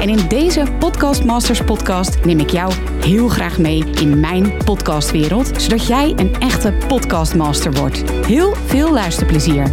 En in deze Podcast Masters podcast neem ik jou heel graag mee in mijn podcastwereld, zodat jij een echte podcastmaster wordt. Heel veel luisterplezier.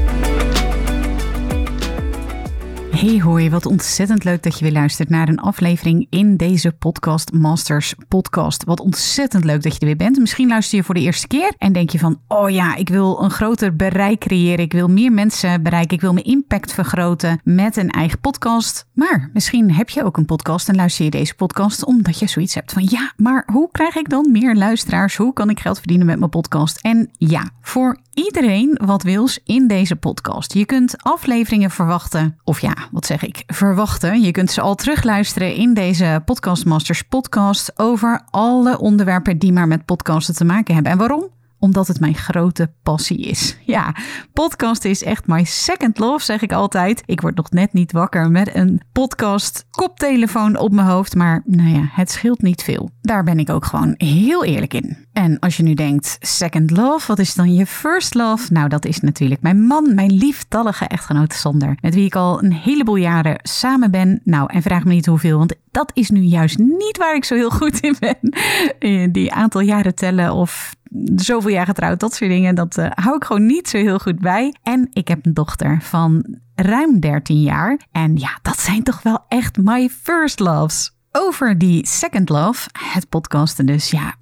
Hey hoi, wat ontzettend leuk dat je weer luistert naar een aflevering in deze Podcast Masters podcast. Wat ontzettend leuk dat je er weer bent. Misschien luister je voor de eerste keer en denk je van, oh ja, ik wil een groter bereik creëren. Ik wil meer mensen bereiken. Ik wil mijn impact vergroten met een eigen podcast. Maar misschien heb je ook een podcast en luister je deze podcast omdat je zoiets hebt van, ja, maar hoe krijg ik dan meer luisteraars? Hoe kan ik geld verdienen met mijn podcast? En ja, voor iedereen wat wils in deze podcast. Je kunt afleveringen verwachten, of ja, wat zeg ik, verwachten. Je kunt ze al terugluisteren in deze Podcast Masters podcast over alle onderwerpen die maar met podcasten te maken hebben. En waarom? Omdat het mijn grote passie is. Ja, podcast is echt my second love, zeg ik altijd. Ik word nog net niet wakker met een podcast koptelefoon op mijn hoofd. Maar nou ja, het scheelt niet veel. Daar ben ik ook gewoon heel eerlijk in. En als je nu denkt, second love, wat is dan je first love? Nou, dat is natuurlijk mijn man, mijn lieftallige echtgenoot Sander. Met wie ik al een heleboel jaren samen ben. Nou, en vraag me niet hoeveel, want dat is nu juist niet waar ik zo heel goed in ben. Die aantal jaren tellen of zoveel jaar getrouwd, dat soort dingen. Dat hou ik gewoon niet zo heel goed bij. En ik heb een dochter van ruim 13 jaar. En ja, dat zijn toch wel echt my first loves. Over die second love, het podcasten dus, ja,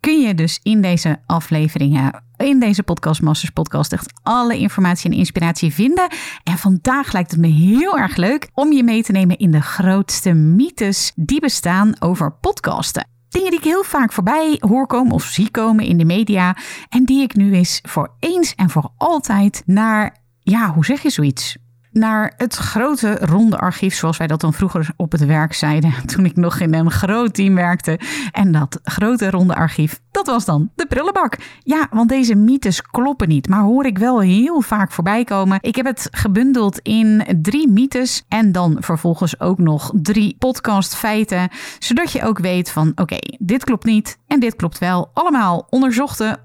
kun je dus in deze afleveringen, in deze Podcast Masters podcast, echt alle informatie en inspiratie vinden. En vandaag lijkt het me heel erg leuk om je mee te nemen in de grootste mythes die bestaan over podcasten. Dingen die ik heel vaak voorbij hoor komen of zie komen in de media. En die ik nu eens voor eens en voor altijd naar, ja, hoe zeg je zoiets? Naar het grote ronde archief, zoals wij dat dan vroeger op het werk zeiden, toen ik nog in een groot team werkte. En dat grote ronde archief, dat was dan de prullenbak. Ja, want deze mythes kloppen niet, maar hoor ik wel heel vaak voorbij komen. Ik heb het gebundeld in 3 mythes en dan vervolgens ook nog 3 podcastfeiten, zodat je ook weet van, oké, dit klopt niet en dit klopt wel. Allemaal onderzochte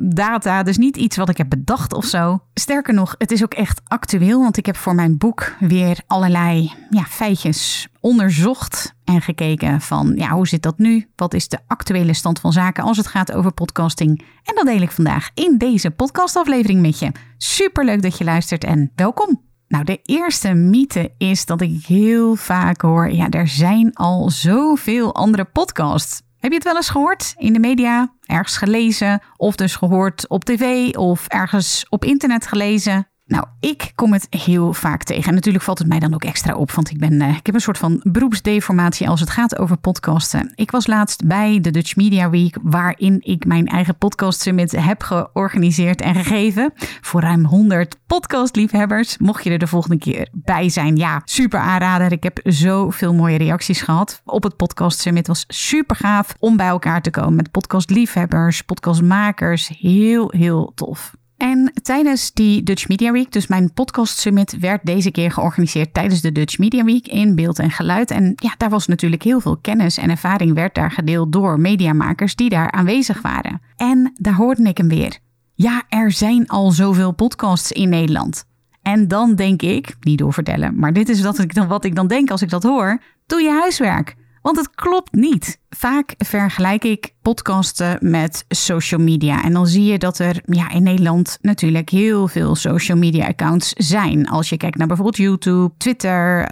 data, dus niet iets wat ik heb bedacht of zo. Sterker nog, het is ook echt actueel, want ik heb voor mijn boek weer allerlei feitjes onderzocht en gekeken van, ja, hoe zit dat nu? Wat is de actuele stand van zaken als het gaat over podcasting? En dat deel ik vandaag in deze podcastaflevering met je. Superleuk dat je luistert en welkom! Nou, de eerste mythe is dat ik heel vaak hoor, ja, er zijn al zoveel andere podcasts. Heb je het wel eens gehoord in de media, ergens gelezen of dus gehoord op tv of ergens op internet gelezen? Nou, ik kom het heel vaak tegen. En natuurlijk valt het mij dan ook extra op, want ik heb een soort van beroepsdeformatie als het gaat over podcasten. Ik was laatst bij de Dutch Media Week, waarin ik mijn eigen podcast summit heb georganiseerd en gegeven voor ruim 100 podcastliefhebbers. Mocht je er de volgende keer bij zijn, ja, super aanrader. Ik heb zoveel mooie reacties gehad op het podcast summit. Het was super gaaf om bij elkaar te komen met podcastliefhebbers, podcastmakers. Heel, heel tof. En tijdens die Dutch Media Week, dus mijn podcast summit, werd deze keer georganiseerd tijdens de Dutch Media Week in beeld en geluid. En ja, daar was natuurlijk heel veel kennis en ervaring werd daar gedeeld door mediamakers die daar aanwezig waren. En daar hoorde ik hem weer. Ja, er zijn al zoveel podcasts in Nederland. En dan denk ik, niet doorvertellen, maar dit is wat ik dan denk als ik dat hoor. Doe je huiswerk. Want het klopt niet. Vaak vergelijk ik podcasten met social media. En dan zie je dat er in Nederland natuurlijk heel veel social media accounts zijn. Als je kijkt naar bijvoorbeeld YouTube, Twitter,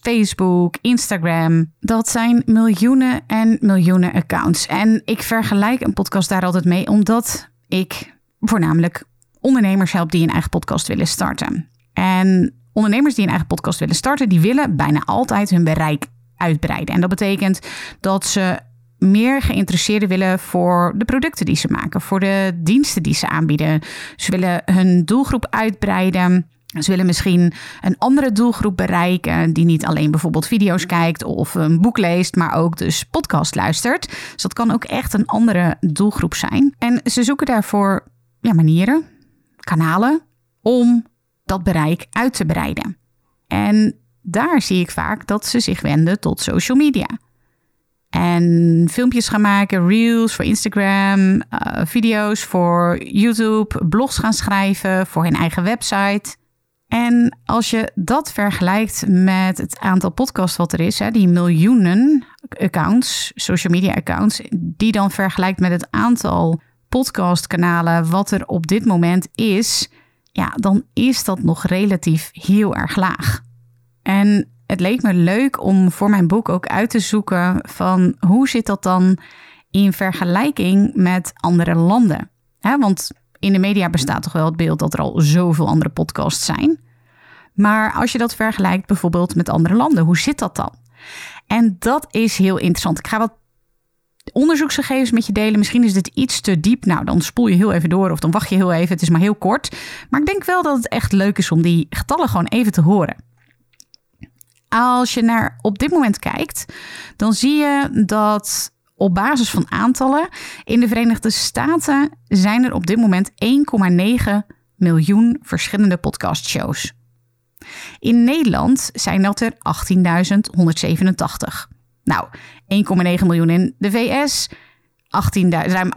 Facebook, Instagram. Dat zijn miljoenen en miljoenen accounts. En ik vergelijk een podcast daar altijd mee, omdat ik voornamelijk ondernemers help die een eigen podcast willen starten. En ondernemers die een eigen podcast willen starten, die willen bijna altijd hun bereik uitbreiden. En dat betekent dat ze meer geïnteresseerden willen voor de producten die ze maken, voor de diensten die ze aanbieden. Ze willen hun doelgroep uitbreiden. Ze willen misschien een andere doelgroep bereiken die niet alleen bijvoorbeeld video's kijkt of een boek leest, maar ook dus podcast luistert. Dus dat kan ook echt een andere doelgroep zijn. En ze zoeken daarvoor manieren, kanalen om dat bereik uit te breiden. En daar zie ik vaak dat ze zich wenden tot social media. En filmpjes gaan maken, reels voor Instagram, video's voor YouTube, blogs gaan schrijven voor hun eigen website. En als je dat vergelijkt met het aantal podcasts wat er is, hè, die miljoenen accounts, social media accounts, die dan vergelijkt met het aantal podcastkanalen wat er op dit moment is, ja, dan is dat nog relatief heel erg laag. En het leek me leuk om voor mijn boek ook uit te zoeken van hoe zit dat dan in vergelijking met andere landen. Hè, want in de media bestaat toch wel het beeld dat er al zoveel andere podcasts zijn. Maar als je dat vergelijkt bijvoorbeeld met andere landen, hoe zit dat dan? En dat is heel interessant. Ik ga wat onderzoeksgegevens met je delen. Misschien is dit iets te diep. Nou, dan spoel je heel even door of dan wacht je heel even. Het is maar heel kort. Maar ik denk wel dat het echt leuk is om die getallen gewoon even te horen. Als je naar op dit moment kijkt, dan zie je dat op basis van aantallen in de Verenigde Staten zijn er op dit moment 1,9 miljoen verschillende podcastshows. In Nederland zijn dat er 18.187. Nou, 1,9 miljoen in de VS, ruim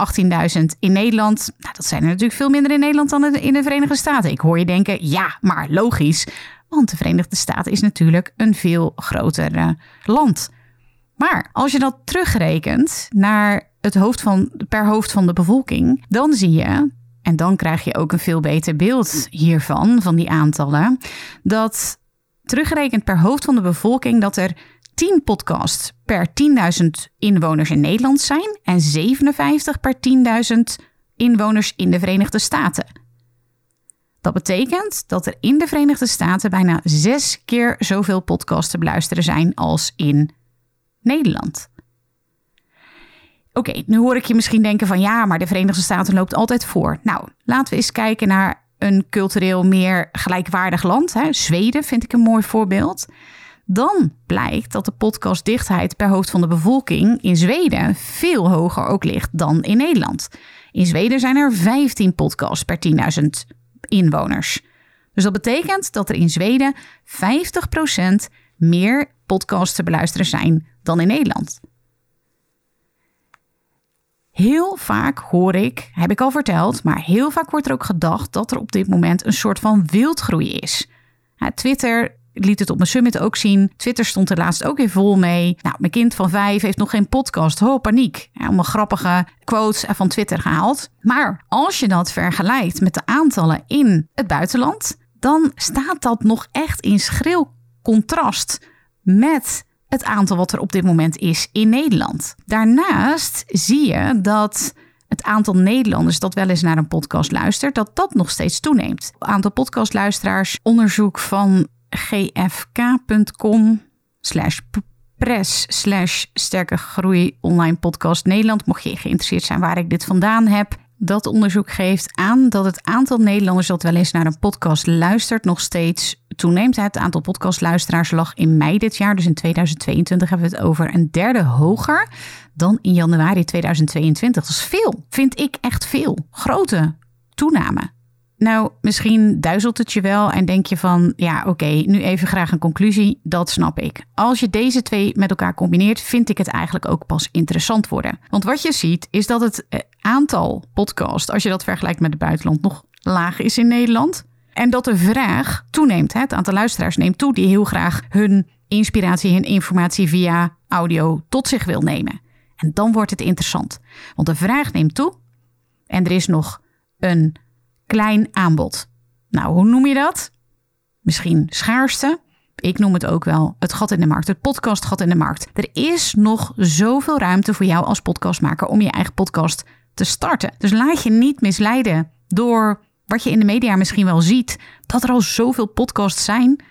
18.000 in Nederland. Nou, dat zijn er natuurlijk veel minder in Nederland dan in de Verenigde Staten. Ik hoor je denken, ja, maar logisch. Want de Verenigde Staten is natuurlijk een veel groter land. Maar als je dat terugrekent naar het per hoofd van de bevolking, dan zie je, en dan krijg je ook een veel beter beeld hiervan, van die aantallen, dat teruggerekend per hoofd van de bevolking dat er 10 podcasts per 10.000 inwoners in Nederland zijn en 57 per 10.000 inwoners in de Verenigde Staten. Dat betekent dat er in de Verenigde Staten bijna 6 keer zoveel podcasts te beluisteren zijn als in Nederland. Oké, nu hoor ik je misschien denken van ja, maar de Verenigde Staten loopt altijd voor. Nou, laten we eens kijken naar een cultureel meer gelijkwaardig land. Hè. Zweden vind ik een mooi voorbeeld. Dan blijkt dat de podcastdichtheid per hoofd van de bevolking in Zweden veel hoger ook ligt dan in Nederland. In Zweden zijn er 15 podcasts per 10.000 inwoners. Dus dat betekent dat er in Zweden 50% meer podcasts te beluisteren zijn dan in Nederland. Heel vaak hoor ik, heb ik al verteld, maar heel vaak wordt er ook gedacht dat er op dit moment een soort van wildgroei is. Nou, Twitter liet het op mijn summit ook zien. Twitter stond er laatst ook weer vol mee. Nou, mijn kind van 5 heeft nog geen podcast. Ho, paniek. Ja, allemaal grappige quotes van Twitter gehaald. Maar als je dat vergelijkt met de aantallen in het buitenland, dan staat dat nog echt in schril contrast met het aantal wat er op dit moment is in Nederland. Daarnaast zie je dat het aantal Nederlanders dat wel eens naar een podcast luistert, dat nog steeds toeneemt. Het aantal podcastluisteraars, onderzoek van gfk.com/press/sterke groei online podcast Nederland. Mocht je geïnteresseerd zijn waar ik dit vandaan heb. Dat onderzoek geeft aan dat het aantal Nederlanders dat wel eens naar een podcast luistert nog steeds toeneemt. Het aantal podcastluisteraars lag in mei dit jaar, dus in 2022 hebben we het over een derde hoger dan in januari 2022. Dat is veel, vind ik echt veel. Grote toename. Nou, misschien duizelt het je wel en denk je van ja, oké, nu even graag een conclusie. Dat snap ik. Als je deze twee met elkaar combineert, vind ik het eigenlijk ook pas interessant worden. Want wat je ziet is dat het aantal podcasts, als je dat vergelijkt met het buitenland, nog laag is in Nederland. En dat de vraag toeneemt. Het aantal luisteraars neemt toe die heel graag hun inspiratie en informatie via audio tot zich wil nemen. En dan wordt het interessant. Want de vraag neemt toe en er is nog een klein aanbod. Nou, hoe noem je dat? Misschien schaarste. Ik noem het ook wel het gat in de markt, het podcastgat in de markt. Er is nog zoveel ruimte voor jou als podcastmaker om je eigen podcast te starten. Dus laat je niet misleiden door wat je in de media misschien wel ziet, dat er al zoveel podcasts zijn.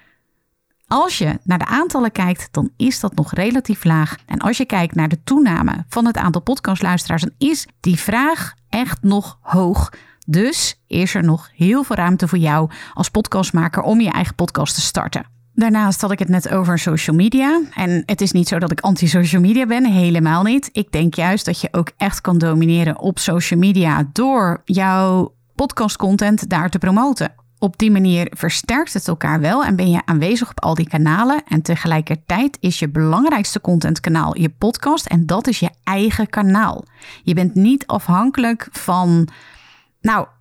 Als je naar de aantallen kijkt, dan is dat nog relatief laag. En als je kijkt naar de toename van het aantal podcastluisteraars, dan is die vraag echt nog hoog. Dus is er nog heel veel ruimte voor jou als podcastmaker om je eigen podcast te starten. Daarnaast had ik het net over social media. En het is niet zo dat ik anti-social media ben, helemaal niet. Ik denk juist dat je ook echt kan domineren op social media door jouw podcastcontent daar te promoten. Op die manier versterkt het elkaar wel en ben je aanwezig op al die kanalen. En tegelijkertijd is je belangrijkste contentkanaal je podcast en dat is je eigen kanaal. Je bent niet afhankelijk van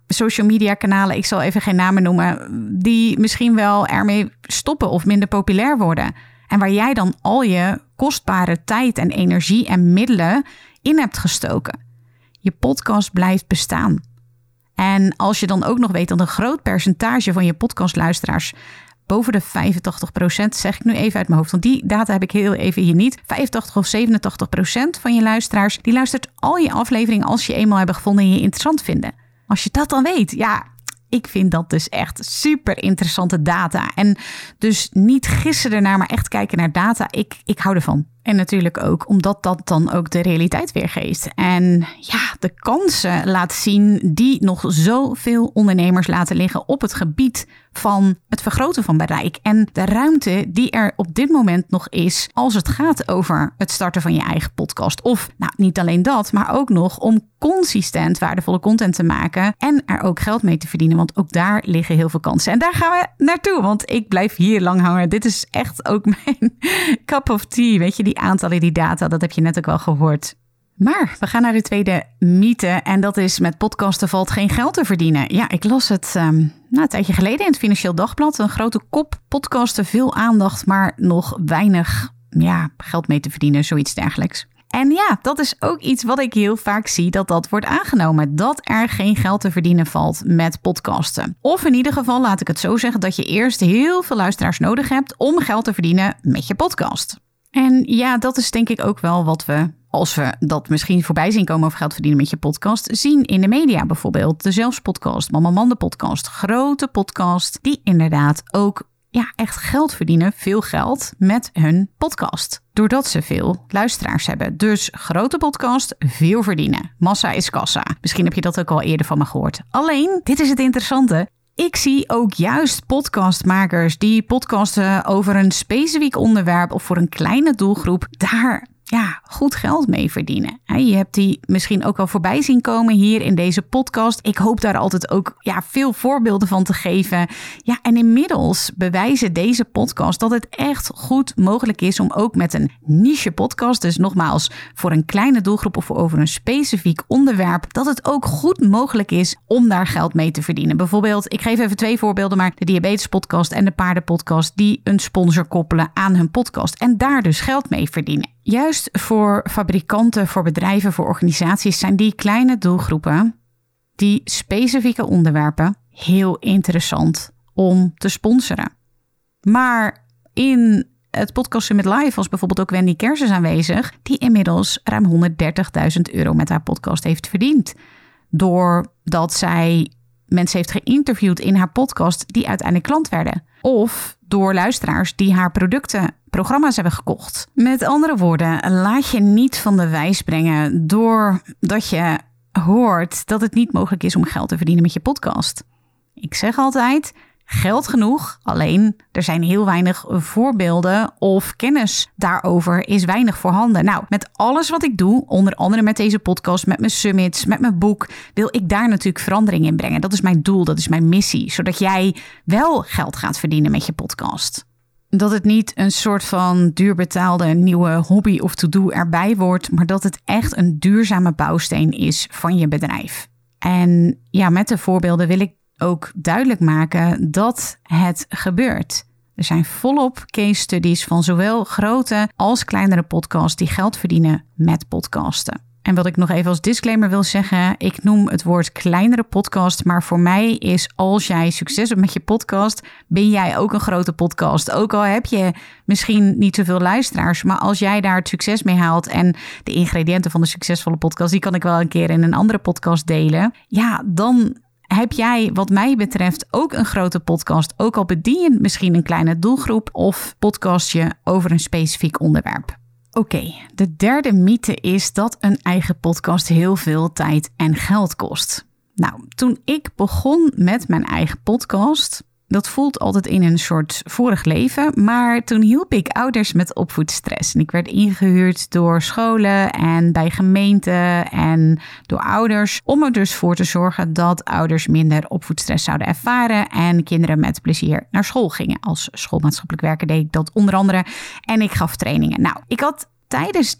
social media kanalen, ik zal even geen namen noemen, die misschien wel ermee stoppen of minder populair worden. En waar jij dan al je kostbare tijd en energie en middelen in hebt gestoken. Je podcast blijft bestaan. En als je dan ook nog weet dat een groot percentage van je podcastluisteraars, boven de 85%, zeg ik nu even uit mijn hoofd, want die data heb ik heel even hier niet. 85 of 87% van je luisteraars, die luistert al je afleveringen als je eenmaal hebben gevonden en je interessant vinden. Als je dat dan weet, ik vind dat dus echt super interessante data. En dus niet gissen ernaar, maar echt kijken naar data. Ik hou ervan. En natuurlijk ook omdat dat dan ook de realiteit weergeeft. En de kansen laat zien die nog zoveel ondernemers laten liggen op het gebied van het vergroten van bereik. En de ruimte die er op dit moment nog is als het gaat over het starten van je eigen podcast. Of niet alleen dat, maar ook nog om consistent waardevolle content te maken en er ook geld mee te verdienen. Want ook daar liggen heel veel kansen. En daar gaan we naartoe, want ik blijf hier lang hangen. Dit is echt ook mijn cup of tea, weet je, die aantallen, die data, dat heb je net ook wel gehoord. Maar we gaan naar de tweede mythe en dat is met podcasten valt geen geld te verdienen. Ja, ik las het een tijdje geleden in het Financieel Dagblad. Een grote kop, podcasten, veel aandacht, maar nog weinig geld mee te verdienen, zoiets dergelijks. En dat is ook iets wat ik heel vaak zie dat wordt aangenomen. Dat er geen geld te verdienen valt met podcasten. Of in ieder geval, laat ik het zo zeggen, dat je eerst heel veel luisteraars nodig hebt om geld te verdienen met je podcast. En dat is denk ik ook wel wat we, als we dat misschien voorbij zien komen over geld verdienen met je podcast, zien in de media bijvoorbeeld. De Zelfs-podcast, Mama Manden podcast, grote podcast die inderdaad ook echt geld verdienen, veel geld met hun podcast. Doordat ze veel luisteraars hebben. Dus grote podcast, veel verdienen. Massa is kassa. Misschien heb je dat ook al eerder van me gehoord. Alleen, dit is het interessante. Ik zie ook juist podcastmakers die podcasten over een specifiek onderwerp of voor een kleine doelgroep daar goed geld mee verdienen. Je hebt die misschien ook al voorbij zien komen hier in deze podcast. Ik hoop daar altijd ook veel voorbeelden van te geven. En inmiddels bewijzen deze podcast dat het echt goed mogelijk is om ook met een niche podcast, dus nogmaals voor een kleine doelgroep of over een specifiek onderwerp, dat het ook goed mogelijk is om daar geld mee te verdienen. Bijvoorbeeld, ik geef even 2 voorbeelden, maar de Diabetes podcast en de Paardenpodcast die een sponsor koppelen aan hun podcast en daar dus geld mee verdienen. Juist voor fabrikanten, voor bedrijven, voor organisaties zijn die kleine doelgroepen, die specifieke onderwerpen, heel interessant om te sponsoren. Maar in het Podcast Summit Live was bijvoorbeeld ook Wendy Kersens aanwezig, die inmiddels ruim €130.000 met haar podcast heeft verdiend. Doordat zij mensen heeft geïnterviewd in haar podcast die uiteindelijk klant werden. Of door luisteraars die haar programma's hebben gekocht. Met andere woorden, laat je niet van de wijs brengen doordat je hoort dat het niet mogelijk is om geld te verdienen met je podcast. Ik zeg altijd, geld genoeg, alleen er zijn heel weinig voorbeelden of kennis daarover is weinig voorhanden. Met alles wat ik doe, onder andere met deze podcast, met mijn summits, met mijn boek, wil ik daar natuurlijk verandering in brengen. Dat is mijn doel, dat is mijn missie, zodat jij wel geld gaat verdienen met je podcast. Dat het niet een soort van duurbetaalde nieuwe hobby of to-do erbij wordt, maar dat het echt een duurzame bouwsteen is van je bedrijf. En met de voorbeelden wil ik ook duidelijk maken dat het gebeurt. Er zijn volop case studies van zowel grote als kleinere podcasts die geld verdienen met podcasten. En wat ik nog even als disclaimer wil zeggen, ik noem het woord kleinere podcast, maar voor mij is als jij succes hebt met je podcast, ben jij ook een grote podcast. Ook al heb je misschien niet zoveel luisteraars, maar als jij daar het succes mee haalt en de ingrediënten van de succesvolle podcast, die kan ik wel een keer in een andere podcast delen. Dan heb jij wat mij betreft ook een grote podcast, ook al bedien je misschien een kleine doelgroep of podcast je over een specifiek onderwerp. Oké, de derde mythe is dat een eigen podcast heel veel tijd en geld kost. Toen ik begon met mijn eigen podcast, Dat voelt altijd in een soort vorig leven. Maar toen hielp ik ouders met opvoedstress. En ik werd ingehuurd door scholen en bij gemeenten en door ouders. Om er dus voor te zorgen dat ouders minder opvoedstress zouden ervaren. En kinderen met plezier naar school gingen. Als schoolmaatschappelijk werker deed ik dat onder andere. En ik gaf trainingen. Nou, ik had tijdens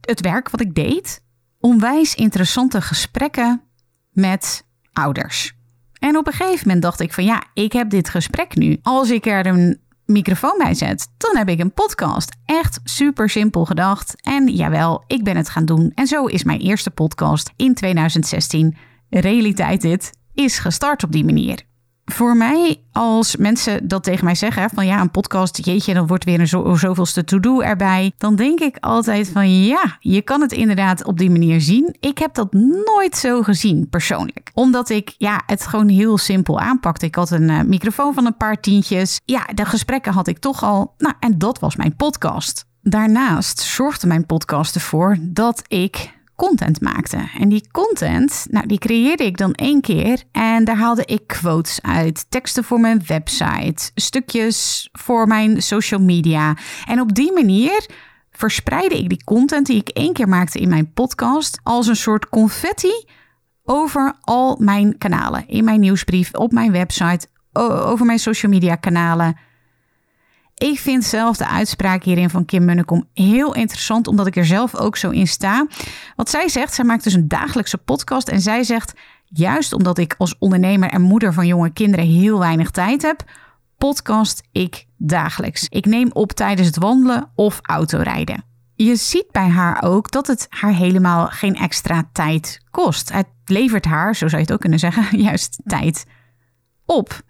het werk wat ik deed onwijs interessante gesprekken met ouders. En op een gegeven moment dacht ik van ja, ik heb dit gesprek nu. Als ik er een microfoon bij zet, dan heb ik een podcast. Echt super simpel gedacht. En jawel, ik ben het gaan doen. En zo is mijn eerste podcast in 2016. Realiteit dit is gestart op die manier. Voor mij, als mensen dat tegen mij zeggen van ja, een podcast, jeetje, dan wordt weer een zoveelste to-do erbij. Dan denk ik altijd van ja, je kan het inderdaad op die manier zien. Ik heb dat nooit zo gezien persoonlijk. Omdat ik het gewoon heel simpel aanpakte. Ik had een microfoon van een paar tientjes. Ja, de gesprekken had ik toch al. Nou, en dat was mijn podcast. Daarnaast zorgde mijn podcast ervoor dat ik content maakte. En die content, die creëerde ik dan 1 keer. En daar haalde ik quotes uit, teksten voor mijn website, stukjes voor mijn social media. En op die manier verspreidde ik die content die ik 1 keer maakte in mijn podcast als een soort confetti over al mijn kanalen. In mijn nieuwsbrief, op mijn website, over mijn social media kanalen. Ik vind zelf de uitspraak hierin van Kim Munnekom heel interessant, omdat ik er zelf ook zo in sta. Wat zij zegt, zij maakt dus een dagelijkse podcast en zij zegt, juist omdat ik als ondernemer en moeder van jonge kinderen heel weinig tijd heb, podcast ik dagelijks. Ik neem op tijdens het wandelen of autorijden. Je ziet bij haar ook dat het haar helemaal geen extra tijd kost. Het levert haar, zo zou je het ook kunnen zeggen, juist tijd op.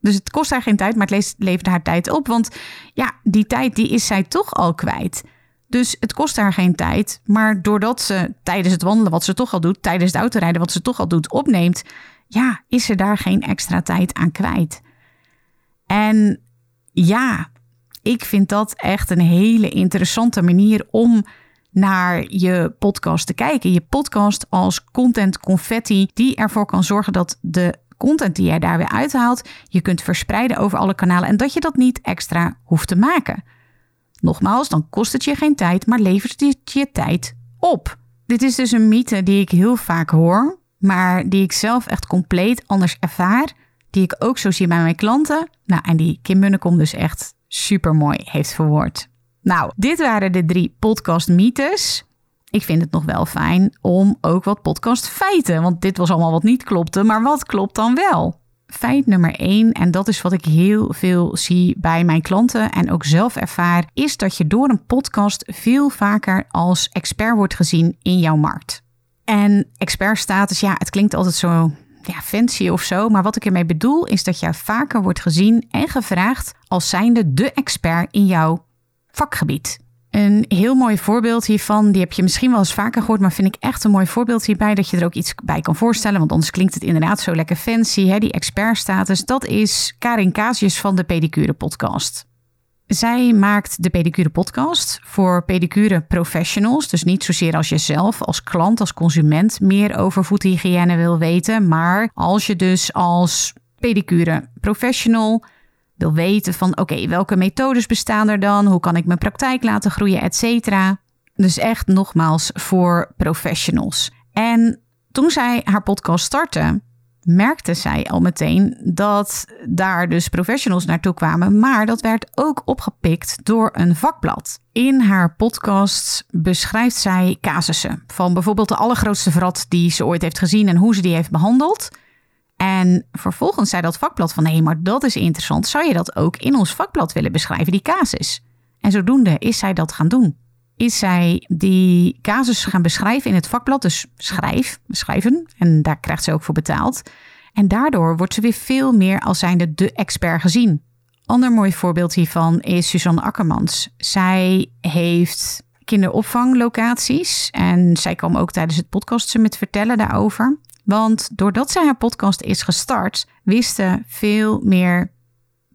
Dus het kost haar geen tijd, maar het levert haar tijd op. Want ja, die tijd die is zij toch al kwijt. Dus het kost haar geen tijd. Maar doordat ze tijdens het wandelen wat ze toch al doet, tijdens het autorijden wat ze toch al doet, opneemt, ja, is ze daar geen extra tijd aan kwijt. En ja, ik vind dat echt een hele interessante manier om naar je podcast te kijken. Je podcast als content confetti die ervoor kan zorgen dat de content die jij daar weer uithaalt, je kunt verspreiden over alle kanalen en dat je dat niet extra hoeft te maken. Nogmaals, dan kost het je geen tijd, maar levert het je tijd op. Dit is dus een mythe die ik heel vaak hoor, maar die ik zelf echt compleet anders ervaar, die ik ook zo zie bij mijn klanten. Nou, en die Kim Munnekom dus echt supermooi heeft verwoord. Nou, dit waren de 3 podcastmythes. Ik vind het nog wel fijn om ook wat podcastfeiten, want dit was allemaal wat niet klopte, maar wat klopt dan wel? Feit nummer 1, en dat is wat ik heel veel zie bij mijn klanten en ook zelf ervaar, is dat je door een podcast veel vaker als expert wordt gezien in jouw markt. En expertstatus, ja, het klinkt altijd zo fancy of zo, maar wat ik ermee bedoel is dat je vaker wordt gezien en gevraagd als zijnde de expert in jouw vakgebied. Een heel mooi voorbeeld hiervan, die heb je misschien wel eens vaker gehoord, maar vind ik echt een mooi voorbeeld hierbij, dat je er ook iets bij kan voorstellen, want anders klinkt het inderdaad zo lekker fancy, hè? Die expertstatus, dat is Karin Casius van de Pedicure Podcast. Zij maakt de Pedicure Podcast voor pedicure professionals, dus niet zozeer als je zelf, als klant, als consument meer over voethygiëne wil weten, maar als je dus als pedicure professional wil weten van oké, welke methodes bestaan er dan? Hoe kan ik mijn praktijk laten groeien, et cetera? Dus echt nogmaals voor professionals. En toen zij haar podcast startte, merkte zij al meteen dat daar dus professionals naartoe kwamen. Maar dat werd ook opgepikt door een vakblad. In haar podcast beschrijft zij casussen van bijvoorbeeld de allergrootste verrat die ze ooit heeft gezien en hoe ze die heeft behandeld. En vervolgens zei dat vakblad van hé, maar dat is interessant. Zou je dat ook in ons vakblad willen beschrijven, die casus? En zodoende is zij dat gaan doen. Is zij die casus gaan beschrijven in het vakblad, dus schrijven. En daar krijgt ze ook voor betaald. En daardoor wordt ze weer veel meer als zijnde de expert gezien. Ander mooi voorbeeld hiervan is Suzanne Akkermans. Zij heeft kinderopvanglocaties. En zij kwam ook tijdens het podcast met vertellen daarover. Want doordat zij haar podcast is gestart, wisten veel meer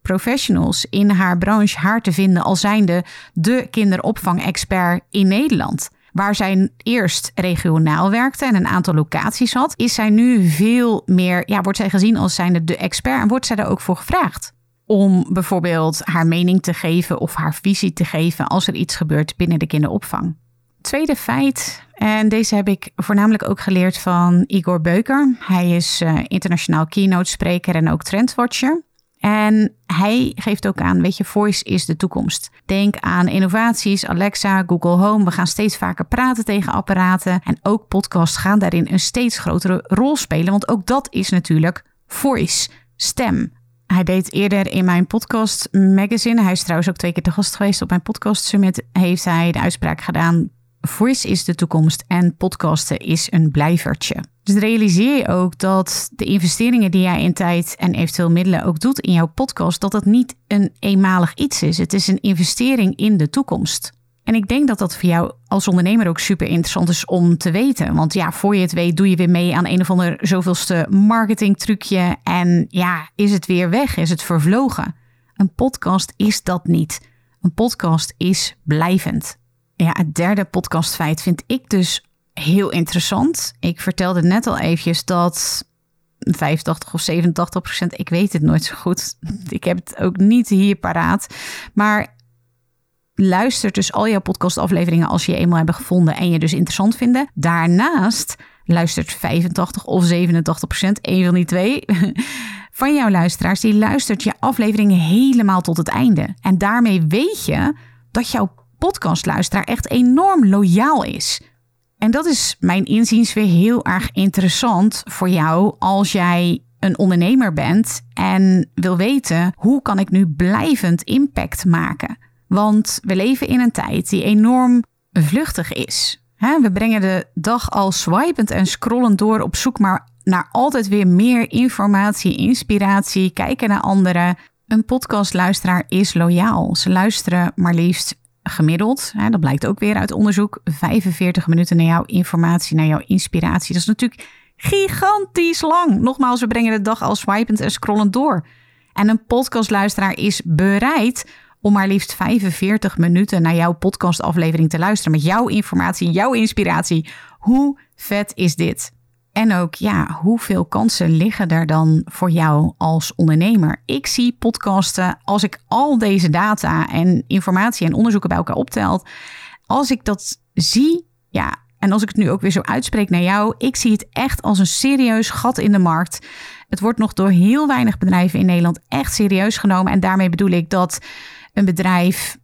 professionals in haar branche haar te vinden als zijnde de kinderopvang-expert in Nederland. waar zij eerst regionaal werkte en een aantal locaties had, is zij nu veel meer, ja, wordt zij gezien als zijnde de expert en wordt zij daar ook voor gevraagd. Om bijvoorbeeld haar mening te geven of haar visie te geven als er iets gebeurt binnen de kinderopvang. Tweede feit, en deze heb ik voornamelijk ook geleerd van Igor Beuker. Hij is internationaal keynote spreker en ook trendwatcher. En hij geeft ook aan, weet je, voice is de toekomst. Denk aan innovaties, Alexa, Google Home. We gaan steeds vaker praten tegen apparaten. En ook podcasts gaan daarin een steeds grotere rol spelen. Want ook dat is natuurlijk voice, stem. Hij deed eerder in mijn podcast magazine, hij is trouwens ook 2 keer te gast geweest op mijn podcast summit, heeft hij de uitspraak gedaan, voice is de toekomst en podcasten is een blijvertje. Dus realiseer je ook dat de investeringen die jij in tijd en eventueel middelen ook doet in jouw podcast, dat dat niet een eenmalig iets is. Het is een investering in de toekomst. En ik denk dat dat voor jou als ondernemer ook super interessant is om te weten. Want ja, voor je het weet doe je weer mee aan een of ander zoveelste marketingtrucje. En ja, is het weer weg? Is het vervlogen? Een podcast is dat niet. Een podcast is blijvend. Ja, het derde podcastfeit vind ik dus heel interessant. Ik vertelde net al eventjes dat 85% of 87%, ik weet het nooit zo goed. Ik heb het ook niet hier paraat. Maar luister dus al jouw podcastafleveringen als je je eenmaal hebben gevonden en je dus interessant vinden. Daarnaast luistert 85% of 87%, één van die twee, van jouw luisteraars. Die luistert je afleveringen helemaal tot het einde. En daarmee weet je dat jouw podcastluisteraar echt enorm loyaal is. En dat is mijn inziens weer heel erg interessant voor jou als jij een ondernemer bent en wil weten hoe kan ik nu blijvend impact maken. Want we leven in een tijd die enorm vluchtig is. We brengen de dag al swipend en scrollend door op zoek naar altijd weer meer informatie, inspiratie, kijken naar anderen. Een podcastluisteraar is loyaal. Ze luisteren maar liefst gemiddeld. Dat blijkt ook weer uit onderzoek. 45 minuten naar jouw informatie, naar jouw inspiratie. Dat is natuurlijk gigantisch lang. Nogmaals, we brengen de dag al swipend en scrollend door. En een podcastluisteraar is bereid om maar liefst 45 minuten naar jouw podcastaflevering te luisteren met jouw informatie, jouw inspiratie. Hoe vet is dit? En ook, ja, hoeveel kansen liggen er dan voor jou als ondernemer? Ik zie podcasten, als ik al deze data en informatie en onderzoeken bij elkaar optel, als ik dat zie, ja, en als ik het nu ook weer zo uitspreek naar jou, ik zie het echt als een serieus gat in de markt. Het wordt nog door heel weinig bedrijven in Nederland echt serieus genomen. En daarmee bedoel ik dat een bedrijf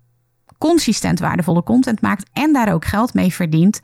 consistent waardevolle content maakt en daar ook geld mee verdient.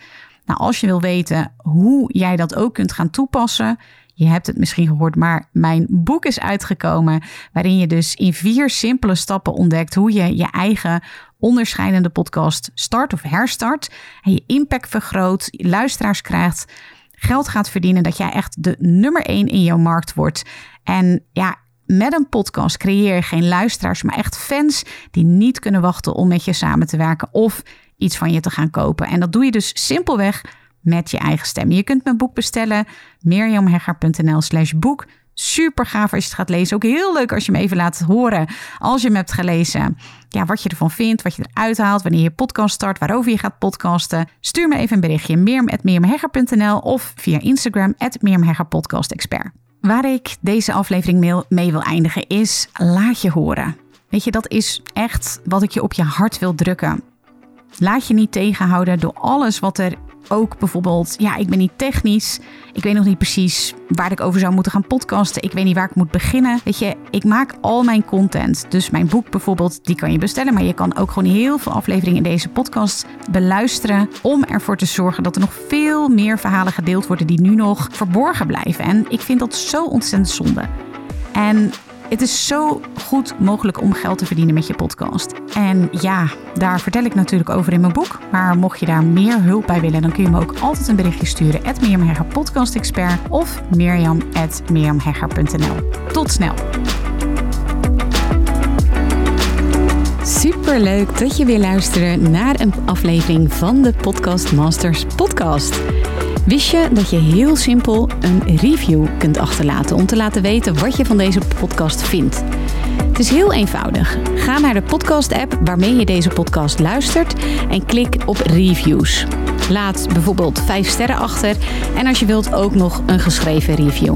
Nou, als je wil weten hoe jij dat ook kunt gaan toepassen, je hebt het misschien gehoord, maar mijn boek is uitgekomen, waarin je dus in 4 simpele stappen ontdekt hoe je je eigen onderscheidende podcast start of herstart en je impact vergroot, luisteraars krijgt, geld gaat verdienen, dat jij echt de nummer 1 in jouw markt wordt. En ja, met een podcast creëer je geen luisteraars, maar echt fans die niet kunnen wachten om met je samen te werken of iets van je te gaan kopen. En dat doe je dus simpelweg met je eigen stem. Je kunt mijn boek bestellen, mirjamhegger.nl/boek. Super gaaf als je het gaat lezen. Ook heel leuk als je me even laat horen, als je hem hebt gelezen, ja, wat je ervan vindt, wat je eruit haalt, wanneer je podcast start, waarover je gaat podcasten. Stuur me even een berichtje, mirjam@mirjamhegger.nl of via Instagram @mirjamheggerpodcastexpert. Waar ik deze aflevering mee wil eindigen is, laat je horen. Weet je, dat is echt wat ik je op je hart wil drukken. Laat je niet tegenhouden door alles wat er ook bijvoorbeeld, ja, ik ben niet technisch. Ik weet nog niet precies waar ik over zou moeten gaan podcasten. Ik weet niet waar ik moet beginnen. Weet je, ik maak al mijn content. Dus mijn boek bijvoorbeeld, die kan je bestellen. Maar je kan ook gewoon heel veel afleveringen in deze podcast beluisteren. Om ervoor te zorgen dat er nog veel meer verhalen gedeeld worden die nu nog verborgen blijven. En ik vind dat zo ontzettend zonde. En het is zo goed mogelijk om geld te verdienen met je podcast. En ja, daar vertel ik natuurlijk over in mijn boek. Maar mocht je daar meer hulp bij willen, dan kun je me ook altijd een berichtje sturen. @mirjamheggerpodcastexpert of mirjam@mirjamhegger.nl. Tot snel. Superleuk dat je weer luistert naar een aflevering van de Podcast Masters podcast. Wist je dat je heel simpel een review kunt achterlaten om te laten weten wat je van deze podcast vindt? Het is heel eenvoudig. Ga naar de podcast-app waarmee je deze podcast luistert en klik op reviews. Laat bijvoorbeeld 5 sterren achter en als je wilt ook nog een geschreven review.